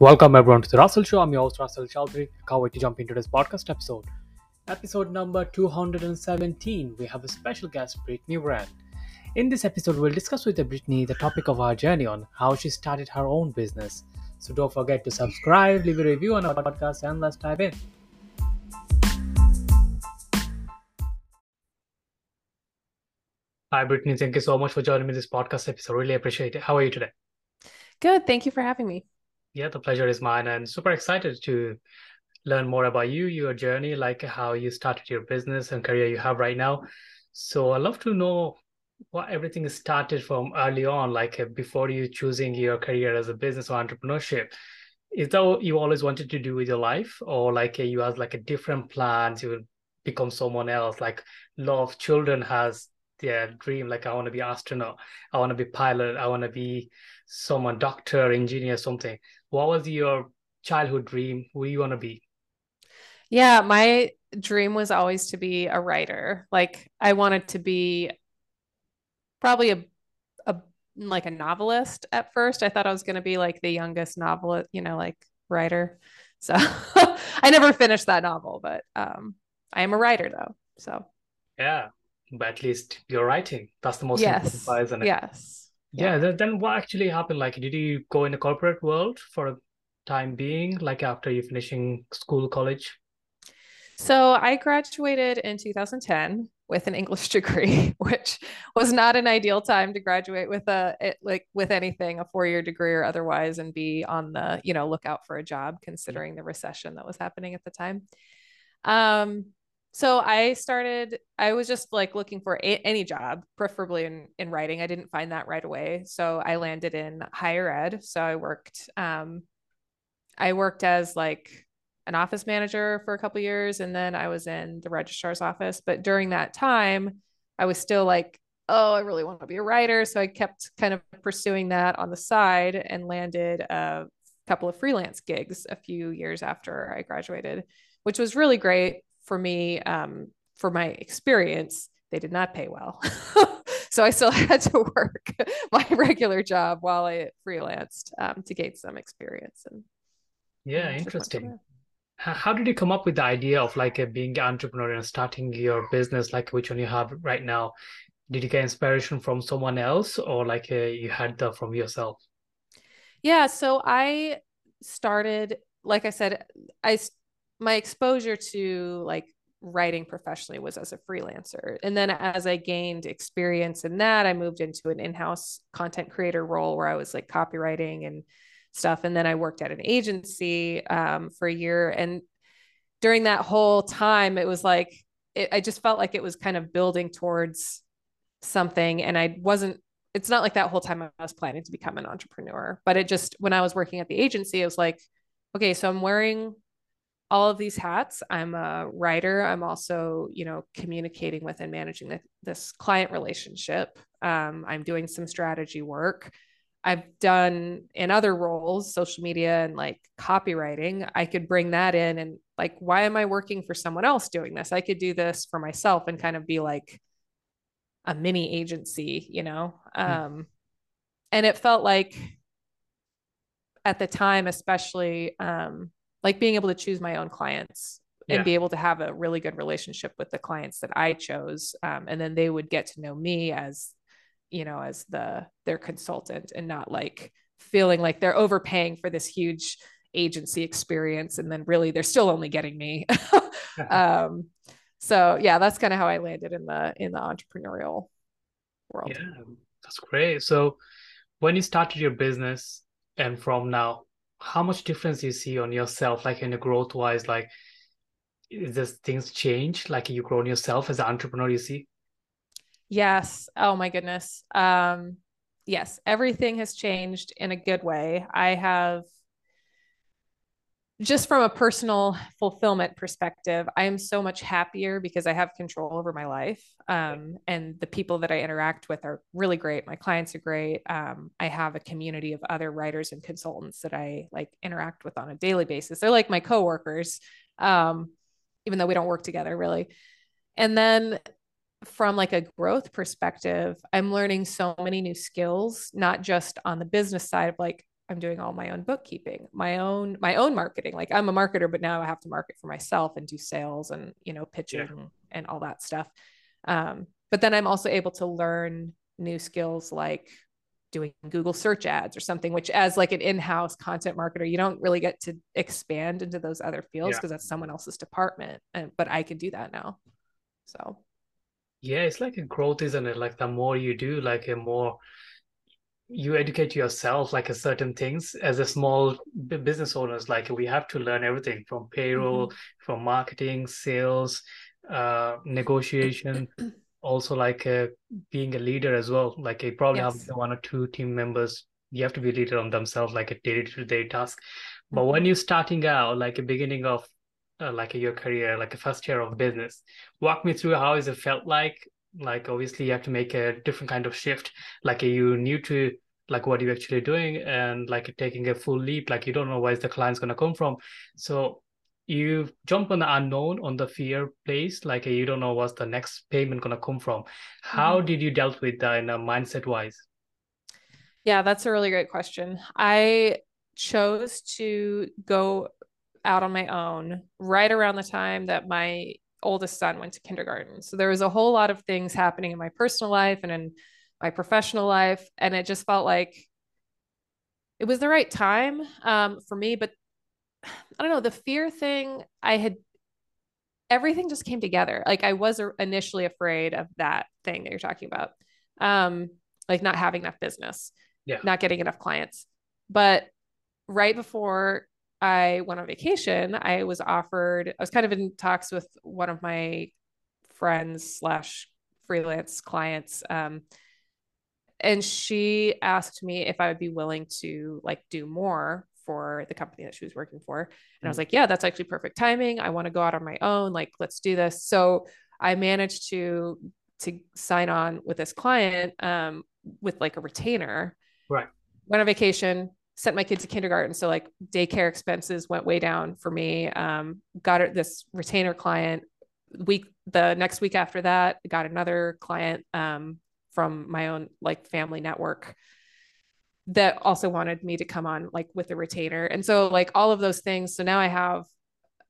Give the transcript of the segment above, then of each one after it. Welcome everyone to the Russell Show. I'm your host Russell Chowdhury. Can't wait to jump into this podcast episode. Episode number 217. We have a special guest, Brittany Wren. In this episode, we'll discuss with Brittany the topic of her journey on how she started her own business. So don't forget to subscribe, leave a review on our podcast, and let's dive in. Hi Brittany, thank you so much for joining me in this podcast episode. Really appreciate it. How are you today? Good. Thank you for having me. Yeah, the pleasure is mine, and super excited to learn more about you, your journey, like how you started your business and career you have right now. So I'd love to know what everything started from early on, like before you choosing your career as a business or entrepreneurship. Is that what you always wanted to do with your life, or like you had like a different plans, you would become someone else? Like a lot of children has their dream, like I want to be astronaut, I want to be pilot, I want to be someone, doctor, engineer, something. What was your childhood dream? Who you want to be? Yeah, my dream was always to be a writer. Like I wanted to be probably a novelist at first. I thought I was going to be like the youngest novelist, writer. So I never finished that novel, but I am a writer though. So yeah, but at least you're writing. That's the most important part, isn't it? Yes. Yeah. Then what actually happened? Like, did you go in the corporate world for a time being, like after you finishing school, college? So I graduated in 2010 with an English degree, which was not an ideal time to graduate with a 4-year degree or otherwise, and be on the, lookout for a job considering the recession that was happening at the time. So I was just like looking for any job, preferably in writing. I didn't find that right away. So I landed in higher ed. So I worked as like an office manager for a couple of years. And then I was in the registrar's office. But during that time, I was still like, oh, I really want to be a writer. So I kept kind of pursuing that on the side and landed a couple of freelance gigs a few years after I graduated, which was really great. For me, for my experience, they did not pay well. So I still had to work my regular job while I freelanced to gain some experience. And interesting. How did you come up with the idea of like being an entrepreneur and starting your business, like which one you have right now? Did you get inspiration from someone else, or like you had that from yourself? Yeah, so I started, like I said, my exposure to like writing professionally was as a freelancer. And then as I gained experience in that, I moved into an in-house content creator role where I was like copywriting and stuff. And then I worked at an agency for a year. And during that whole time, it was like, I just felt like it was kind of building towards something. And it's not like that whole time I was planning to become an entrepreneur, but it just, when I was working at the agency, it was like, okay, so I'm wearing all of these hats. I'm a writer. I'm also, communicating with and managing this client relationship. I'm doing some strategy work. I've done in other roles, social media and like copywriting. I could bring that in and like, why am I working for someone else doing this? I could do this for myself and kind of be like a mini agency, and it felt like at the time, especially, like being able to choose my own clients and be able to have a really good relationship with the clients that I chose. And then they would get to know me as, as their consultant, and not like feeling like they're overpaying for this huge agency experience. And then really they're still only getting me. So yeah, that's kind of how I landed in the entrepreneurial world. Yeah, that's great. So when you started your business and from now, how much difference you see on yourself, like in the growth wise, like does things change? Like you grow on yourself as an entrepreneur, you see? Yes. Oh my goodness. Yes. Everything has changed in a good way. I have, just from a personal fulfillment perspective, I am so much happier because I have control over my life. And the people that I interact with are really great. My clients are great. I have a community of other writers and consultants that I like interact with on a daily basis. They're like my coworkers, even though we don't work together really. And then from like a growth perspective, I'm learning so many new skills, not just on the business side of like I'm doing all my own bookkeeping, my own marketing. Like, I'm a marketer, but now I have to market for myself and do sales and, pitching and all that stuff. But then I'm also able to learn new skills, like doing Google search ads or something, which as like an in-house content marketer, you don't really get to expand into those other fields because that's someone else's department. But I can do that now. So. Yeah. It's like a growth, isn't it? Like the more you do, like a more, you educate yourself, like a certain things as a small business owners, like we have to learn everything from payroll, from marketing, sales, negotiation, also like being a leader as well. Like you probably have one or two team members. You have to be a leader on themselves, like a day-to-day task. But when you're starting out, like a beginning of like your career, like a first year of business, walk me through how is it felt like? Like, obviously you have to make a different kind of shift. Like, are you new to like what you're actually doing and like taking a full leap? Like, you don't know where the client's going to come from. So you jump on the unknown, on the fear place. Like, you don't know what's the next payment going to come from. How did you dealt with that in a mindset wise? Yeah, that's a really great question. I chose to go out on my own right around the time that my oldest son went to kindergarten. So there was a whole lot of things happening in my personal life and in my professional life. And it just felt like it was the right time for me. But I don't know, the fear thing, everything just came together. Like, I was initially afraid of that thing that you're talking about. Like not having enough business, not getting enough clients. But right before I went on vacation, I was kind of in talks with one of my friends / freelance clients. And she asked me if I would be willing to like do more for the company that she was working for. And I was like, yeah, that's actually perfect timing. I want to go out on my own. Like, let's do this. So I managed to sign on with this client, with like a retainer, right? Went on vacation, sent my kids to kindergarten. So like daycare expenses went way down for me. Got this retainer client the next week after that, got another client, from my own like family network that also wanted me to come on like with a retainer. And so like all of those things. So now I have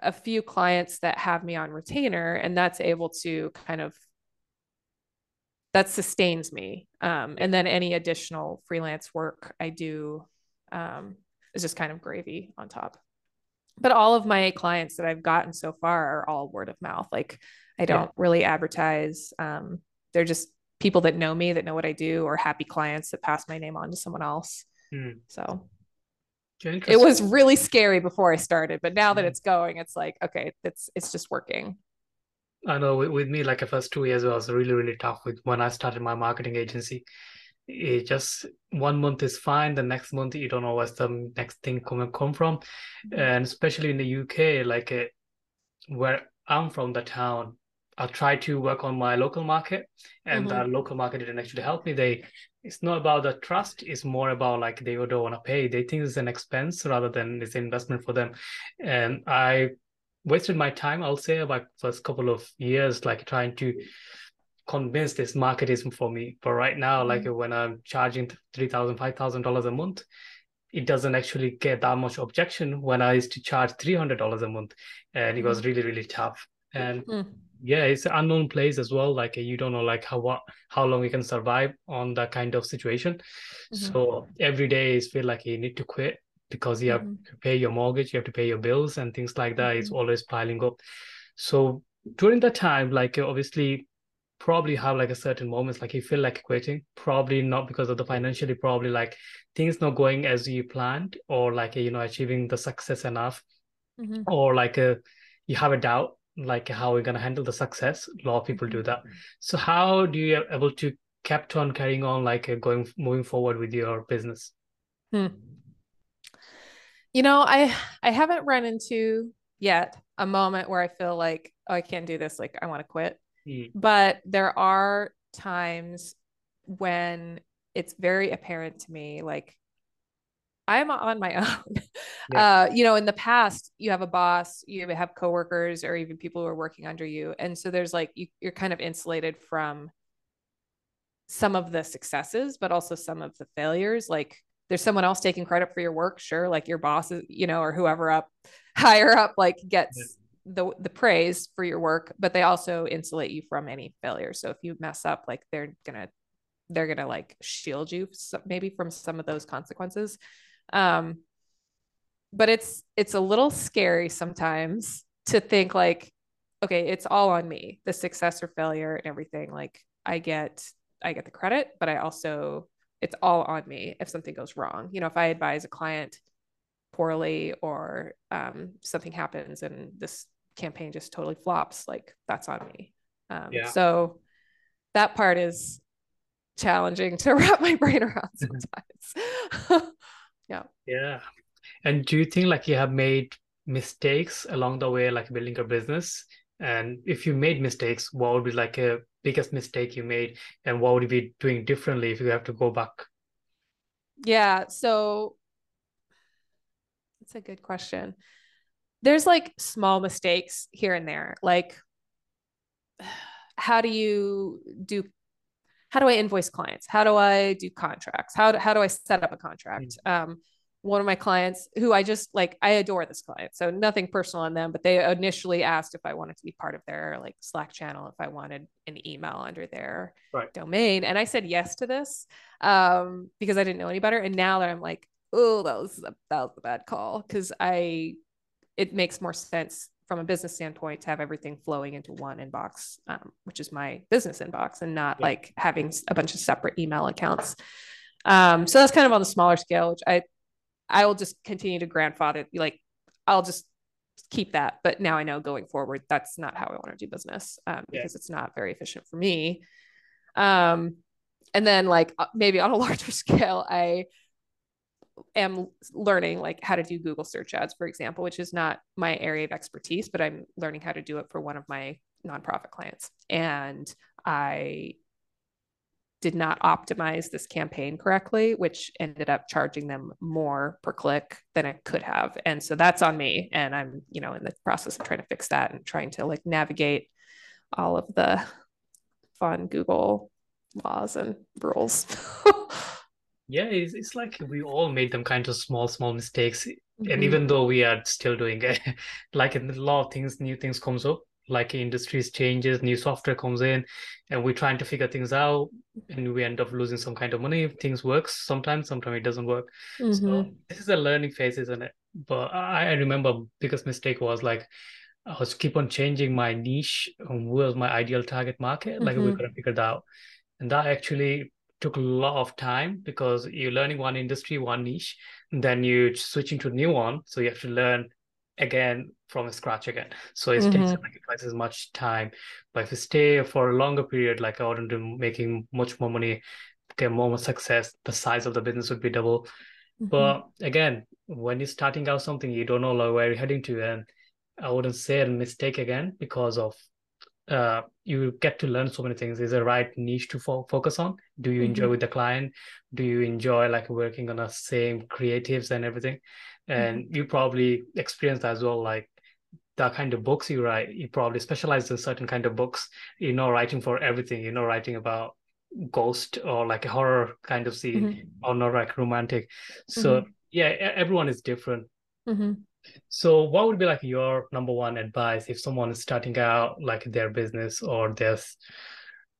a few clients that have me on retainer, and that's able to kind of, that sustains me. And then any additional freelance work I do, it's just kind of gravy on top. But all of my clients that I've gotten so far are all word of mouth. Like, I don't really advertise. They're just people that know me, that know what I do, or happy clients that pass my name on to someone else. So it was really scary before I started, but now that it's going, it's like, okay, it's just working. I know with me, like the first 2 years was really, really tough when I started my marketing agency. It just, 1 month is fine. The next month, you don't know what's the next thing come from. And especially in the UK, like where I'm from, the town, I tried to work on my local market, and the local market didn't actually help me. It's not about the trust. It's more about like, they don't want to pay. They think it's an expense rather than it's an investment for them. And I wasted my time, I'll say, about first couple of years, like trying to convinced this market is for me. But right now, like when I'm charging $3,000, $5,000 a month, it doesn't actually get that much objection when I used to charge $300 a month. And it was really, really tough. And it's an unknown place as well. Like, you don't know like how long you can survive on that kind of situation. So every day is feel like you need to quit because you have to pay your mortgage, you have to pay your bills and things like that. It's always piling up. So during that time, like obviously, probably have like a certain moments like you feel like quitting, probably not because of the financially, probably like things not going as you planned, or like achieving the success enough, or like you have a doubt like how we're going to handle the success. A lot of people do that. So how do you able to kept on carrying on like moving forward with your business? I haven't run into yet a moment where I feel like, oh, I can't do this, like I want to quit. But there are times when it's very apparent to me, like I'm on my own. In the past, you have a boss, you have coworkers, or even people who are working under you. And so there's like, you're kind of insulated from some of the successes, but also some of the failures. Like there's someone else taking credit for your work. Sure. Like your boss, you know, or whoever up higher up, like gets the praise for your work, but they also insulate you from any failure. So if you mess up, like they're going to like shield you maybe from some of those consequences. But it's a little scary sometimes to think like, okay, it's all on me, the success or failure and everything. Like I get the credit, but I also, it's all on me if something goes wrong. You know, if I advise a client poorly or something happens and this campaign just totally flops, like that's on me. So that part is challenging to wrap my brain around sometimes. Yeah. And do you think like you have made mistakes along the way, like building a business? And if you made mistakes, what would be like a biggest mistake you made, and what would you be doing differently if you have to go back? Yeah. So that's a good question. There's like small mistakes here and there. Like how do I invoice clients? How do I do contracts? How do I set up a contract? One of my clients who I just like, I adore this client, so nothing personal on them, but they initially asked if I wanted to be part of their like Slack channel, if I wanted an email under their domain. And I said yes to this, because I didn't know any better. And now that I'm like, oh, that was a bad call. Cause it makes more sense from a business standpoint to have everything flowing into one inbox, which is my business inbox, and not like having a bunch of separate email accounts. So that's kind of on the smaller scale, which I will just continue to grandfather, like I'll just keep that. But now I know going forward, that's not how I want to do business, because it's not very efficient for me. And then like maybe on a larger scale, I am learning like how to do Google search ads, for example, which is not my area of expertise, but I'm learning how to do it for one of my nonprofit clients. And I did not optimize this campaign correctly, which ended up charging them more per click than I could have. And so that's on me. And I'm, you know, in the process of trying to fix that and trying to like navigate all of the fun Google laws and rules. It's like we all made them kind of small mistakes. Mm-hmm. And even though we are still doing it, like a lot of things, new things comes up. Like industries changes, new software comes in, and we're trying to figure things out, and we end up losing some kind of money. Things works sometimes it doesn't work. Mm-hmm. So this is a learning phase, isn't it? But I remember biggest mistake was like, I was keep on changing my niche and where's my ideal target market. Like we could have figured that out. And that actually took a lot of time, because you're learning one industry, one niche, and then you're switching to a new one. So you have to learn again from scratch again, so it takes like twice as much time. But if you stay for a longer period, like I wouldn't be making much more money, get more success, the size of the business would be double. But again, when you're starting out something, you don't know like where you're heading to, and I wouldn't say a mistake again, because of you get to learn so many things. Is the right niche to focus on? Do you enjoy with the client? Do you enjoy like working on the same creatives and everything? And you probably experienced that as well, like the kind of books you write, you probably specialize in certain kind of books. You're not writing for everything. You're not writing about ghost or like a horror kind of scene, or not like romantic. So everyone is different. So what would be like your number one advice if someone is starting out like their business or their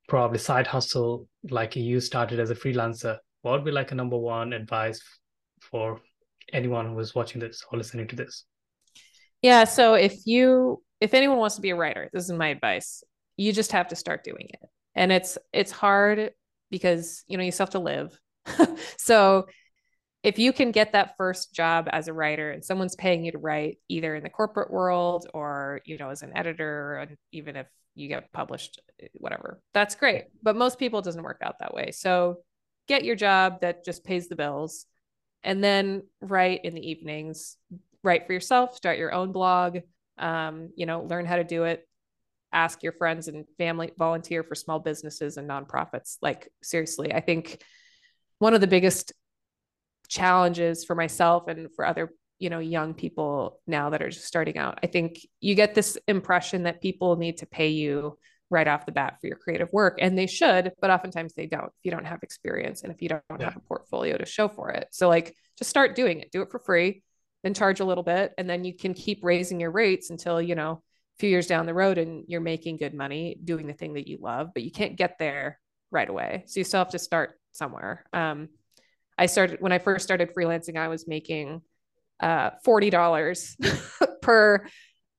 probably side hustle, like you started as a freelancer? What would be like a number one advice for anyone who is watching this or listening to this? Yeah. So if anyone wants to be a writer, this is my advice. You just have to start doing it. And it's hard because, you know, you still have to live. So if you can get that first job as a writer and someone's paying you to write, either in the corporate world or, you know, as an editor, and even if you get published, whatever, that's great. But most people, it doesn't work out that way. So get your job that just pays the bills, and then write in the evenings, write for yourself, start your own blog, you know, learn how to do it, ask your friends and family, volunteer for small businesses and nonprofits. Like seriously, I think one of the biggest challenges for myself and for other, you know, young people now that are just starting out, I think you get this impression that people need to pay you right off the bat for your creative work. And they should, but oftentimes they don't, if you don't have experience and if you don't have a portfolio to show for it. So like, just start doing it, do it for free, then charge a little bit. And then you can keep raising your rates until, you know, a few years down the road and you're making good money doing the thing that you love, but you can't get there right away. So you still have to start somewhere. I started, when I first started freelancing, I was making $40 per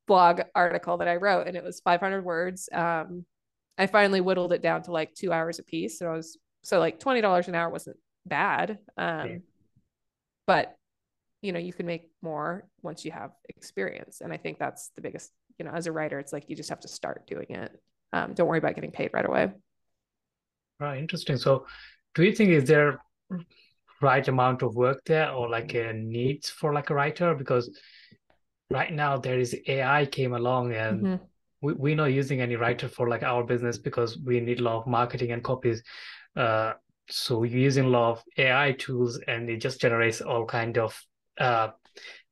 blog article that I wrote, and it was 500 words. I finally whittled it down to like 2 hours a piece. And I was, so like $20 an hour wasn't bad. But you know, you can make more once you have experience. And I think that's the biggest, you know, as a writer, it's like, you just have to start doing it. Don't worry about getting paid right away. Right. Interesting. So do you think, is there right amount of work there, or like a need for like a writer? Because right now there is AI came along, and we're not using any writer for like our business because we need a lot of marketing and copies. So we're using a lot of AI tools, and it just generates all kind of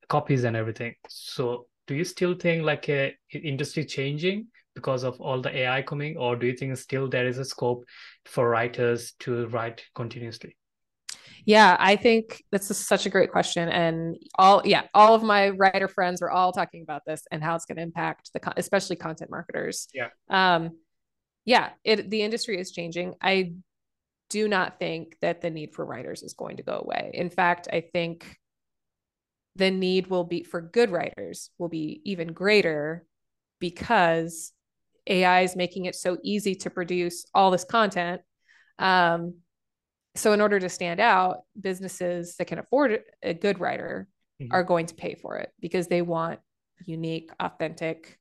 copies and everything. So do you still think like a industry changing because of all the AI coming, or do you think still there is a scope for writers to write continuously? Yeah, I think that's such a great question. And all of my writer friends are all talking about this and how it's going to impact especially content marketers. The industry is changing. I do not think that the need for writers is going to go away. In fact, I think the need will be for good writers will be even greater, because AI is making it so easy to produce all this content. So in order to stand out, businesses that can afford a good writer are going to pay for it, because they want unique, authentic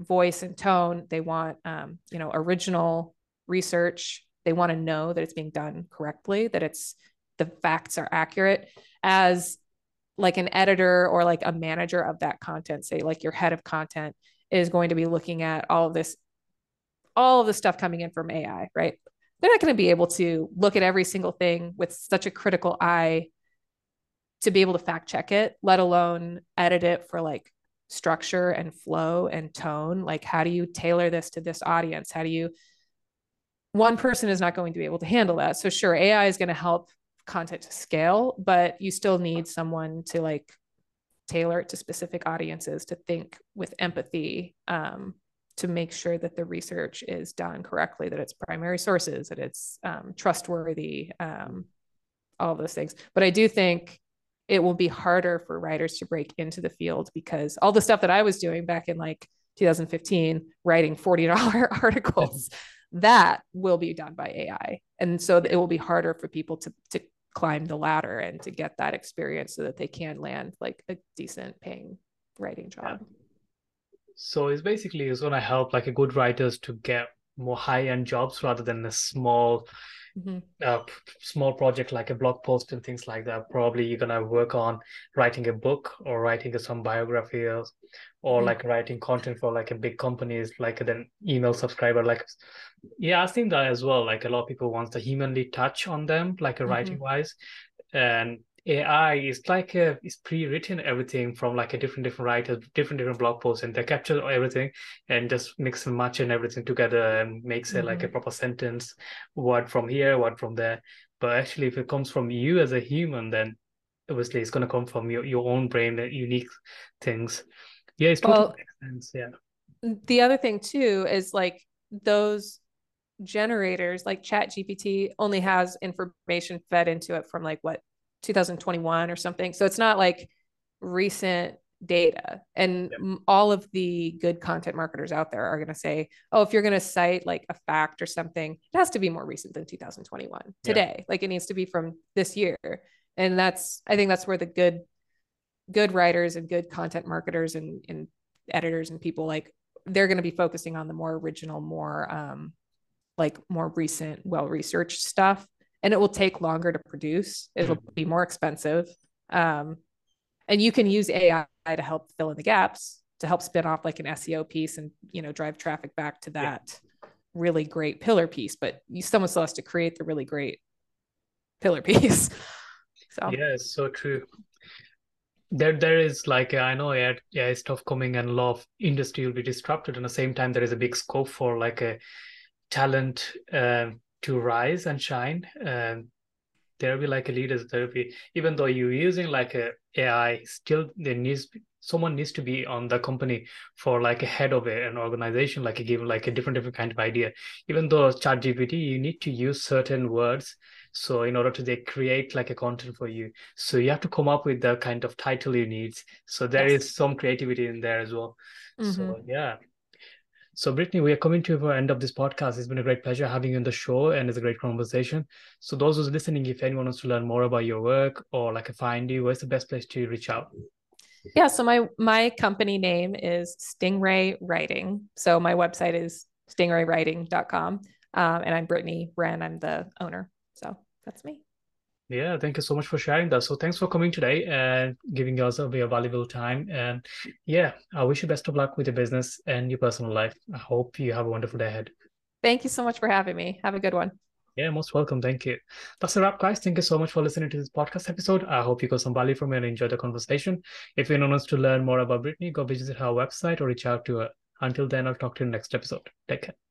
voice and tone. They want, original research. They want to know that it's being done correctly, that the facts are accurate. As like an editor or like a manager of that content, say like your head of content is going to be looking at all of the stuff coming in from AI, right? They're not going to be able to look at every single thing with such a critical eye to be able to fact check it, let alone edit it for like structure and flow and tone. Like, how do you tailor this to this audience? One person is not going to be able to handle that. So sure, AI is going to help content to scale, but you still need someone to like tailor it to specific audiences, to think with empathy, to make sure that the research is done correctly, that it's primary sources, that it's trustworthy, all those things. But I do think it will be harder for writers to break into the field, because all the stuff that I was doing back in like 2015, writing $40 articles, that will be done by AI. And so it will be harder for people to climb the ladder and to get that experience so that they can land like a decent paying writing job. Yeah. So it's going to help like a good writers to get more high-end jobs rather than a small small project like a blog post and things like that. Probably you're going to work on writing a book or writing some biography or like writing content for like a big companies, like an email subscriber. Like, yeah, I've seen that as well. Like a lot of people want the humanly touch on them, like a writing wise. And AI is like it's pre-written everything from like a different writers, different blog posts, and they capture everything and just mix and match and everything together and makes it like a proper sentence, word from here, word from there. But actually, if it comes from you as a human, then obviously it's going to come from your own brain, the unique things. Yeah, it's totally makes sense. Yeah. The other thing too is like those generators, like ChatGPT, only has information fed into it from like what, 2021 or something. So it's not like recent data. And all of the good content marketers out there are going to say, oh, if you're going to cite like a fact or something, it has to be more recent than 2021 today. Yeah. Like it needs to be from this year. And I think that's where the good writers and good content marketers and editors and people, like they're going to be focusing on the more original, more like more recent, well-researched stuff. And it will take longer to produce. It'll be more expensive. And you can use AI to help fill in the gaps, to help spin off like an SEO piece and, you know, drive traffic back to that really great pillar piece. But someone still has to create the really great pillar piece. So. Yeah, it's so true. There is like, I know AI stuff coming and a lot of industry will be disrupted. And at the same time, there is a big scope for like a talent to rise and shine. There will be like a leaders, there will be, even though you're using like a AI, still there needs, someone needs to be on the company for like a head of an organization, like a given like a different kind of idea. Even though ChatGPT, you need to use certain words. So in order to they create like a content for you. So you have to come up with the kind of title you need. So there is some creativity in there as well. Mm-hmm. So yeah. So Brittany, we are coming to the end of this podcast. It's been a great pleasure having you on the show and it's a great conversation. So those who's listening, if anyone wants to learn more about your work or like find you, where's the best place to reach out? Yeah. So my company name is Stingray Writing. So my website is stingraywriting.com. And I'm Brittany Wren. I'm the owner. So that's me. Yeah. Thank you so much for sharing that. So thanks for coming today and giving us a very valuable time. And yeah, I wish you best of luck with your business and your personal life. I hope you have a wonderful day ahead. Thank you so much for having me. Have a good one. Yeah, most welcome. Thank you. That's a wrap, guys. Thank you so much for listening to this podcast episode. I hope you got some value from it and enjoyed the conversation. If you want us to learn more about Brittany, go visit her website or reach out to her. Until then, I'll talk to you in the next episode. Take care.